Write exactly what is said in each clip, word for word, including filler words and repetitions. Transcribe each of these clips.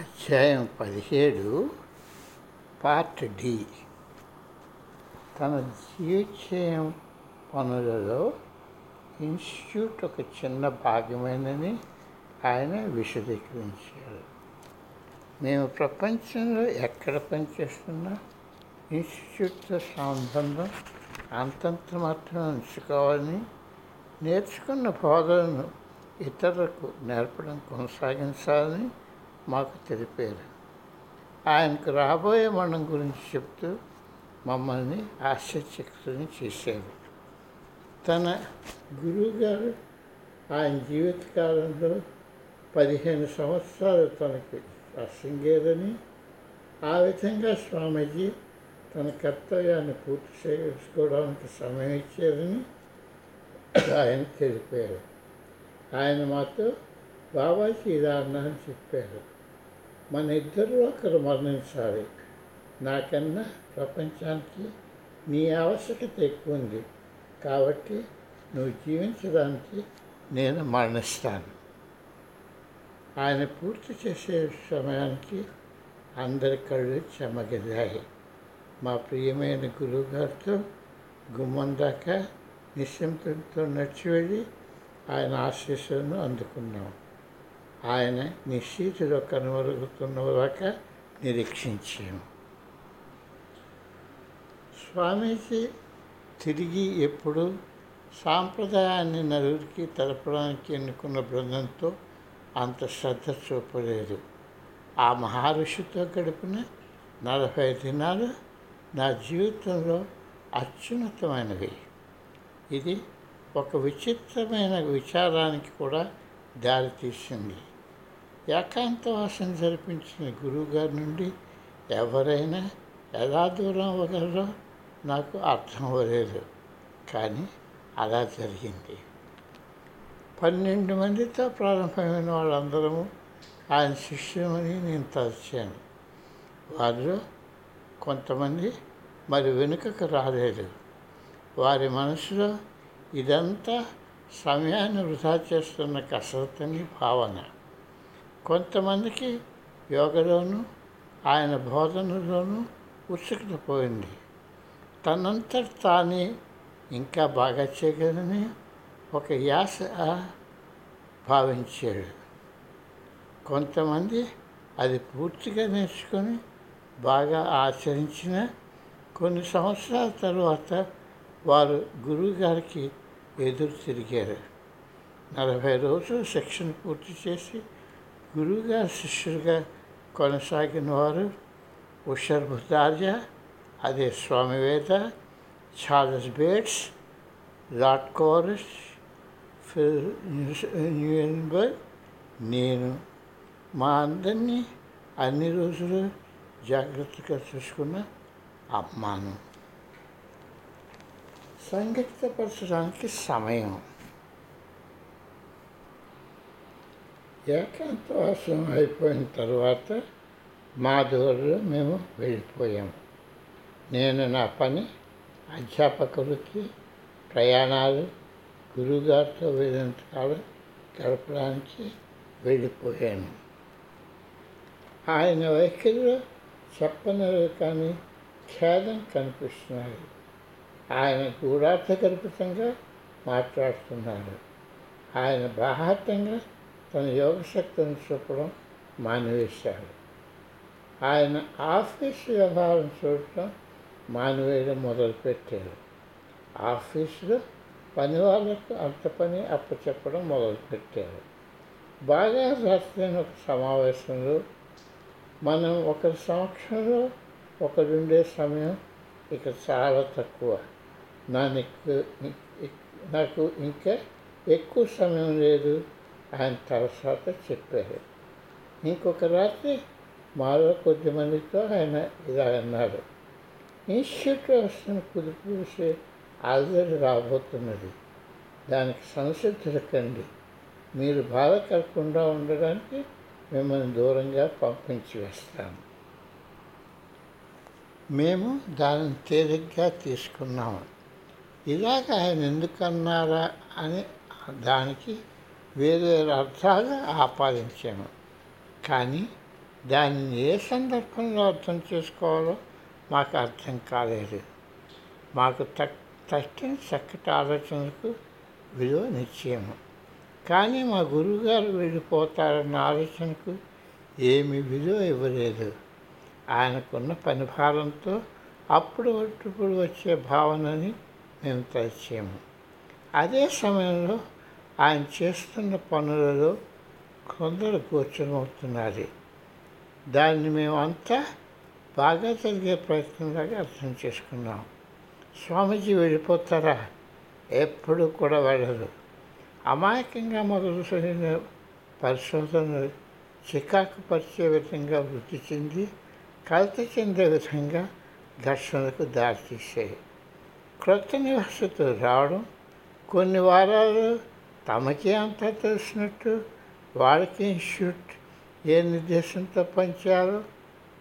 అధ్యాయం పదిహేడు part D. తన జీవితచేయం పనులలో ఇన్స్టిట్యూట్ ఒక చిన్న భాగమేనని ఆయన విశదీకరించారు. మేము ప్రపంచంలో ఎక్కడ పనిచేస్తున్నా ఇన్స్టిట్యూట్తో సంబంధం అంతంత మాత్రం ఉంచుకోవాలని నేర్చుకున్న బోధనను ఇతరులకు నేర్పడం కొనసాగించాలని మాకు తెలిపారు. ఆయనకు రాబోయే మనం గురించి చెప్తూ మమ్మల్ని ఆశ్చర్యచకితులను చేశారు. తన గురువుగారు ఆయన జీవితకాలంలో పదిహేను సంవత్సరాలు తనకు ప్రసంగేరని, ఆ విధంగా స్వామీజీ తన కర్తవ్యాన్ని పూర్తి చేసుకోవడానికి సమయం ఇచ్చారని ఆయన తెలిపారు. ఆయన మాతో బాబాజీ ఇలా అన్నారని చెప్పారు, మన ఇద్దరు ఒకరు మరణించాలి. నాకన్నా ప్రపంచానికి నీ ఆవశ్యకత ఎక్కువ ఉంది, కాబట్టి నువ్వు జీవించడానికి నేను మరణిస్తాను. ఆయన పూర్తి చేసే సమయానికి అందరి కళ్ళు చెమగిలాయి. మా ప్రియమైన గురువుగారితో గుమ్మం దాకా నిశ్శబ్దంతో నడిచి వెళ్ళి ఆయన ఆశీస్సులను అందుకున్నాం. ఆయన నిశ్చితిలో కనుమరుగుతున్నదాకా నిరీక్షించాము. స్వామీజీ తిరిగి ఎప్పుడు సాంప్రదాయాన్ని నలుగురికి తెలపడానికి ఎన్నుకున్న బృందంతో అంత శ్రద్ధ చూపలేదు. ఆ మహారుషితో గడిపిన నలభై దినాలు నా జీవితంలో అత్యున్నతమైనవి. ఇది ఒక విచిత్రమైన విచారానికి కూడా దారితీసింది. ఏకాంతవాసం జరిపించిన గురువుగారి నుండి ఎవరైనా ఎలా దూరం అవ్వగలరో నాకు అర్థం అవ్వలేదు, కానీ అలా జరిగింది. పన్నెండు మందితో ప్రారంభమైన వాళ్ళందరము ఆయన శిష్యుమని నేను తలచాను. వారిలో కొంతమంది మరి వెనుకకు రాలేదు. వారి మనసులో ఇదంతా సమయాన్ని వృధా చేస్తున్న కసరత్తని భావన. కొంతమందికి యోగలోనూ ఆయన బోధనలోనూ ఉత్సుకతపోయింది. తనంతట తానే ఇంకా బాగా చేయగలని ఒక యాస భావించాడు. కొంతమంది అది పూర్తిగా నేర్చుకొని బాగా ఆచరించిన కొన్ని సంవత్సరాల తర్వాత వారు గురువుగారికి ఎదురు తిరిగారు. నలభై రోజులు శిక్షణ పూర్తి చేసి గురువుగారి శిష్యులుగా కొనసాగిన వారు ఉషర్భుదార్య, అదే Swami Veda, Charles Bates, Lord Corish, Phil న్యూయన్బర్గ్, నేను మా అందరినీ అన్ని రోజులు జాగ్రత్తగా చూసుకున్న అమ్మాను. సంఘటితపరచడానికి సమయం. ఏకాంతవాసం అయిపోయిన తర్వాత మా దూరంలో మేము వెళ్ళిపోయాము. నేను నా పని, అధ్యాపక వృత్తి, ప్రయాణాలు, గురువుగారితో వెళ్ళినంతకాలం గడపడానికి వెళ్ళిపోయాను. ఆయన వైఖరిలో చెప్పనరు కానీ ఖేదం కనిపిస్తున్నాయి. ఆయన గూఢార్థగర్భితంగా మాట్లాడుతున్నాడు. ఆయన బాహాటంగా తన యోగశక్తిని చూపడం మానివేశాడు. ఆయన ఆఫీసు వ్యవహారం చూడటం మానివేయడం మొదలుపెట్టాడు. ఆఫీసులో పని వాళ్ళకు అంత పని అప్పచెప్పడం మొదలుపెట్టాడు. బాగా రాసిన ఒక సమావేశంలో మనం ఒకరి సమక్షంలో ఒకరుండే సమయం ఇక చాలా తక్కువ. నా నాకు ఇంకా ఎక్కువ సమయం లేదు ఆయన తర్వాత చెప్పారు. ఇంకొక రాత్రి మాలో కొద్దిమందితో ఆయన ఇలా అన్నారు, ఇన్స్టిట్యూట్ వ్యవస్థను కుదుపు విషయం ఆల్రెడీ రాబోతున్నది, దానికి సమస్య దొరకండి. మీరు బాధ కలగకుండా ఉండడానికి మిమ్మల్ని దూరంగా పంపించి వేస్తాము. మేము దానిని తేలిగ్గా తీసుకున్నాము. ఇలాగ ఆయన ఎందుకన్నారా అని దానికి వేరు వేరు అర్థాలు ఆపాదించాము. కానీ దాన్ని ఏ సందర్భంలో అర్థం చేసుకోవాలో మాకు అర్థం కాలేదు. మాకు తక్ తట్టిన చక్కటి ఆలోచనకు విలువ నిశ్చయము, కానీ మా గురువుగారు వెళ్ళిపోతారన్న ఆలోచనకు ఏమి విలువ ఇవ్వలేదు. ఆయనకున్న పని భారంతో అప్పుడు ఇప్పుడు వచ్చే భావనని మేము తెచ్చాము. అదే సమయంలో ఆయన చేస్తున్న పనులలో కొందరు గోచరమవుతున్నారు. దాన్ని మేమంతా బాగా జరిగే ప్రయత్నంలాగా అర్థం చేసుకున్నాం. స్వామీజీ వెళ్ళిపోతారా? ఎప్పుడూ కూడా వెళ్ళరు. అమాయకంగా మొదలుసైన పరిశోధనలు చికాకు పరిచే విధంగా వృద్ధి చెంది కలత చెందే విధంగా ఘర్షణకు దారితీసాయి. క్రొత్త నివాసితో రావడం, కొన్ని వారాలు తమకే అంతా తెలిసినట్టు వాళ్ళకి ఇన్స్టిట్యూట్ ఏ నిర్దేశంతో పనిచేయాలో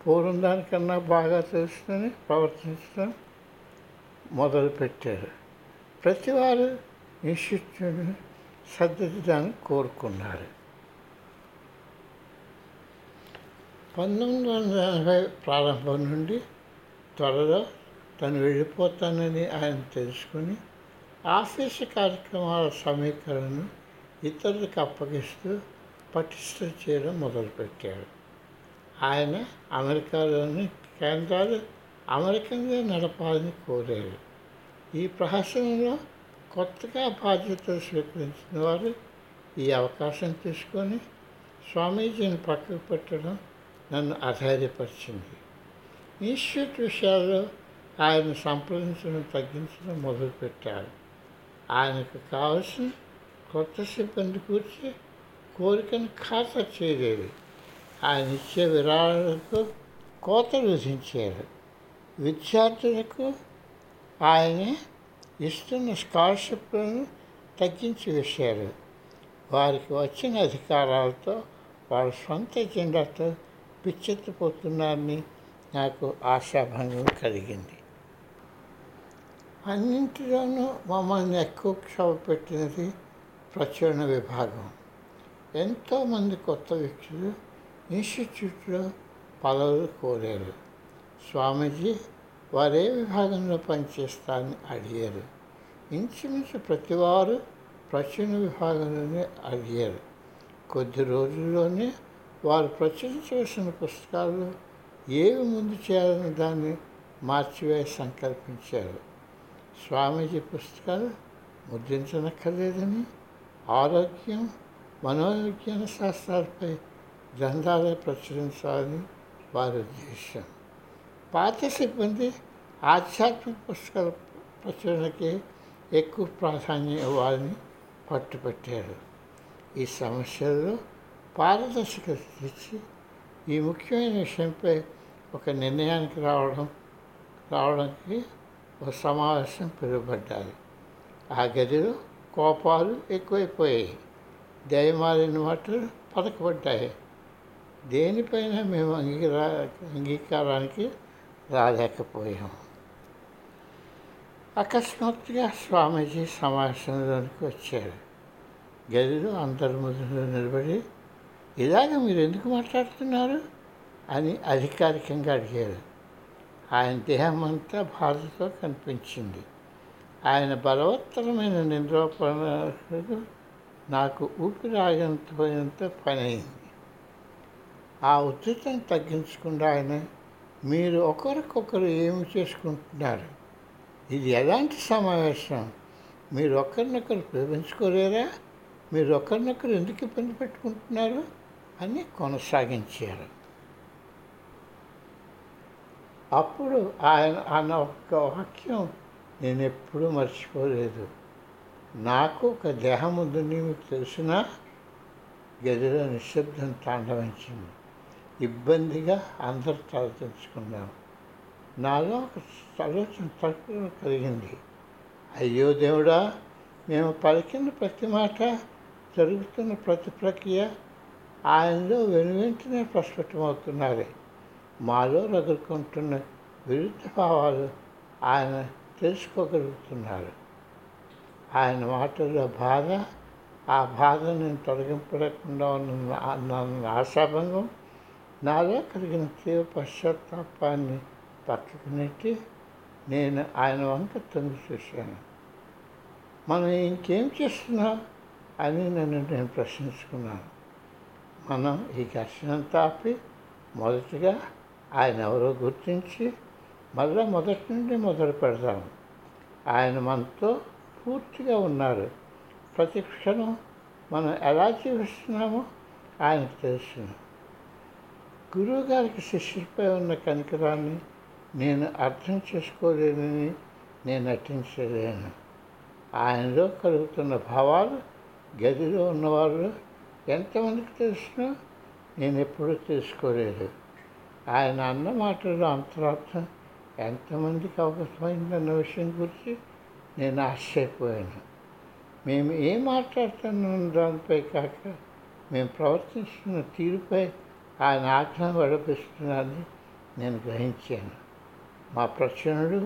పూర్వం దానికన్నా బాగా తెలుసుకుని ప్రవర్తించడం మొదలుపెట్టారు. ప్రతివారు ఇన్స్టిట్యూట్ని సర్దిద్దడానికి కోరుకున్నారు. పంతొమ్మిది వందల ఎనభై ప్రారంభం నుండి త్వరలో తను వెళ్ళిపోతానని ఆయన తెలుసుకుని ఆఫీసు కార్యక్రమాల సమీకరణను ఇతరులకు అప్పగిస్తూ పటిష్ట చేయడం మొదలుపెట్టారు. ఆయన అమెరికాలోని కేంద్రాలు అమెరికన్గా నడపాలని కోరారు. ఈ ప్రహసనంలో కొత్తగా బాధ్యతలు స్వీకరించిన వారు ఈ అవకాశం తీసుకొని స్వామీజీని పక్కకు పెట్టడం నన్ను ఆధార్యపరిచింది. ఇన్స్టిట్యూట్ విషయాల్లో ఆయన సంప్రదించడం తగ్గించడం మొదలుపెట్టారు. ఆయనకు కావలసిన కొత్త సిబ్బంది కూర్చి కోరికను ఖాతా చేయలేదు. ఆయన ఇచ్చే విరాళాలకు కోతలు విధించారు. విద్యార్థులకు ఆయన ఇస్తున్న స్కాలర్షిప్లను తగ్గించి వేశారు. వారికి వచ్చిన అధికారాలతో వాళ్ళ సొంత ఎజెండాతో పిచ్చెత్తిపోతున్నారని నాకు ఆశాభంగం కలిగింది. అన్నింటిలోనూ మమ్మల్ని ఎక్కువ క్షోభ పెట్టినది ప్రచురణ విభాగం. ఎంతోమంది కొత్త వ్యక్తులు ఇన్స్టిట్యూట్లో పదవులు కోరారు. స్వామీజీ వారే విభాగంలో పనిచేస్తారని అడిగారు. ఇంచుమించు ప్రతివారు ప్రచురణ విభాగంలోనే అడిగారు. కొద్ది రోజుల్లోనే వారు ప్రచురించవలసిన పుస్తకాలు ఏవి ముందు చేయాలని దాన్ని మార్చివేసి సంకల్పించారు. స్వామీజీ పుస్తకాలు ముద్రించనక్కర్లేదని, ఆరోగ్యం మనోవిజ్ఞాన శాస్త్రాలపై గ్రంథాలే ప్రచురించాలని వారి ఉద్దేశం. పాత సిబ్బంది ఆధ్యాత్మిక పుస్తకాల ప్రచురణకే ఎక్కువ ప్రాధాన్యం ఇవ్వాలని పట్టుపట్టారు. ఈ సమస్యల్లో పారదర్శకత తెచ్చి ఈ ముఖ్యమైన విషయంపై ఒక నిర్ణయానికి రావడం రావడానికి ఒక సమావేశం పిలువబడ్డారు. ఆ గదిలో కోపాలు ఎక్కువైపోయాయి, దయమాలిన మాటలు పలకబడ్డాయి. దేనిపైన మేము అంగీకార అంగీకారానికి రాలేకపోయాం. అకస్మాత్తుగా స్వామీజీ సమావేశంలోనికి వచ్చారు. గదిలో అందరి ముందు నిలబడి, ఇలాగ మీరు ఎందుకు మాట్లాడుతున్నారు అని అధికారికంగా అడిగారు. ఆయన దేహం అంతా బాధతో కనిపించింది. ఆయన బలవత్తరమైన నిద్రపడకు నాకు ఊపిరాగంత పని అయింది. ఆ ఉద్రితం తగ్గించకుండా ఆయన, మీరు ఒకరికొకరు ఏమి చేసుకుంటున్నారు? ఇది ఎలాంటి సమావేశం? మీరు ఒకరినొకరు ప్రేమించుకోలేరా? మీరు ఒకరినొకరు ఎందుకు ఇబ్బంది పెట్టుకుంటున్నారు అని కొనసాగించారు. అప్పుడు ఆయన అన్న ఒక్క వాక్యం నేను ఎప్పుడూ మర్చిపోలేదు. నాకు ఒక దేహం ఉందని మీకు తెలిసినా గదిలో నిశ్శబ్దం తాండవించింది. ఇబ్బందిగా అందరూ తలదించుకున్నాం. నాలో ఒక ఆలోచన తక్కువ కలిగింది. అయ్యో దేవుడా, మేము పలికిన ప్రతి మాట, జరుగుతున్న ప్రతి ప్రక్రియ ఆయనలో వెనువెంటనే ప్రస్ఫుటమవుతున్నారు. మాలో రగులుకుంటున్న విరుద్ధ భావాలు ఆయన తెలుసుకోగలుగుతున్నారు. ఆయన మాటల్లో బాధ, ఆ బాధ నేను తొలగింపలేకుండా ఉన్న ఆశాభంగం, నాలో కలిగిన తీవ్ర పశ్చాత్తాపాన్ని పక్కకు నెట్టి నేను ఆయన వంక తొంగి చూశాను. మనం ఇంకేం చేస్తున్నా అని నన్ను నేను ప్రశ్నించుకున్నాను. మనం ఈ ఘర్షణంతా ఆపి మొదటిగా ఆయన ఎవరో గుర్తించి మళ్ళా మొదటి నుండి మొదలు పెడతాము. ఆయన మనతో పూర్తిగా ఉన్నారు. ప్రతి క్షణం మనం ఎలా జీవిస్తున్నామో ఆయనకు తెలుసు. గురువు గారికి శిష్యులపై ఉన్న కనికరాన్ని నేను అర్థం చేసుకోలేనని నేను నటించలేను. ఆయనలో కలుగుతున్న భావాలు గదిలో ఉన్నవాళ్ళు ఎంతమందికి తెలుసునో నేను ఎప్పుడూ తెలుసుకోలేదు. ఆయన అన్న మాటల్లో అంతరార్థం ఎంతమందికి అవసరమైందన్న విషయం గురించి నేను ఆశ్చర్యపోయాను. మేము ఏం మాట్లాడుతున్నాం దానిపై కాక మేము ప్రవర్తిస్తున్న తీరుపై ఆయన ఆగ్రహం వెడపిస్తున్నారని నేను గ్రహించాను. మా ప్రచురణలు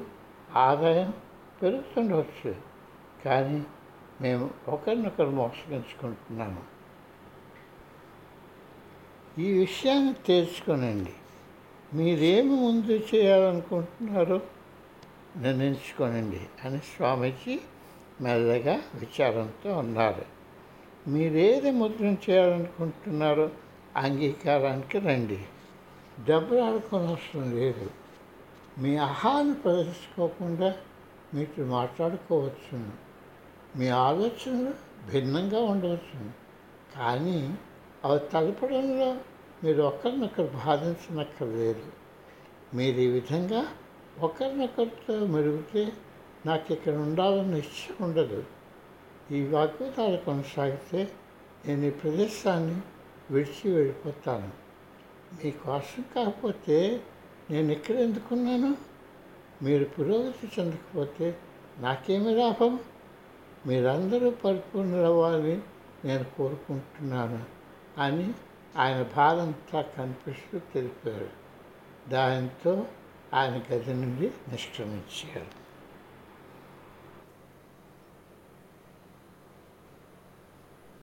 ఆదాయం పెరుగుతుండవచ్చు, కానీ మేము ఒకరినొకరు మోసగించుకుంటున్నాము. ఈ విషయాన్ని తెలుసుకోనండి. మీరేమి ముందు చేయాలనుకుంటున్నారో నిర్ణయించుకోనండి అని స్వామీజీ మెల్లగా విచారంతో ఉన్నారు. మీరేది ముద్రణ చేయాలనుకుంటున్నారో అంగీకారానికి రండి. డబ్బులు ఆడుకోనవసరం లేదు. మీ ఆహారాన్ని ప్రదర్శించుకోకుండా మీతో మాట్లాడుకోవచ్చును. మీ ఆలోచనలు భిన్నంగా ఉండవచ్చును, కానీ అవి తలపడంలో మీరు ఒకరినొకరు బాధించనక్కర్లేదు. మీరు ఈ విధంగా ఒకరినొకరితో మెరుగుతే నాకు ఇక్కడ ఉండాలని ఇష్టం ఉండదు. ఈ వాగ్వాదాలు కొనసాగితే నేను ఈ ప్రదేశాన్ని విడిచి వెళ్ళిపోతాను. మీకోసం కాకపోతే నేను ఇక్కడ ఎందుకున్నాను? మీరు పురోగతి చెందకపోతే నాకేమి లాభం? మీరందరూ పరిపూర్ణరవ్వాలని నేను కోరుకుంటున్నాను అని ఆయన బాధంతా కనిపిస్తూ తెలిపారు. దాంతో ఆయన గది నుండి నిష్క్రమించారు.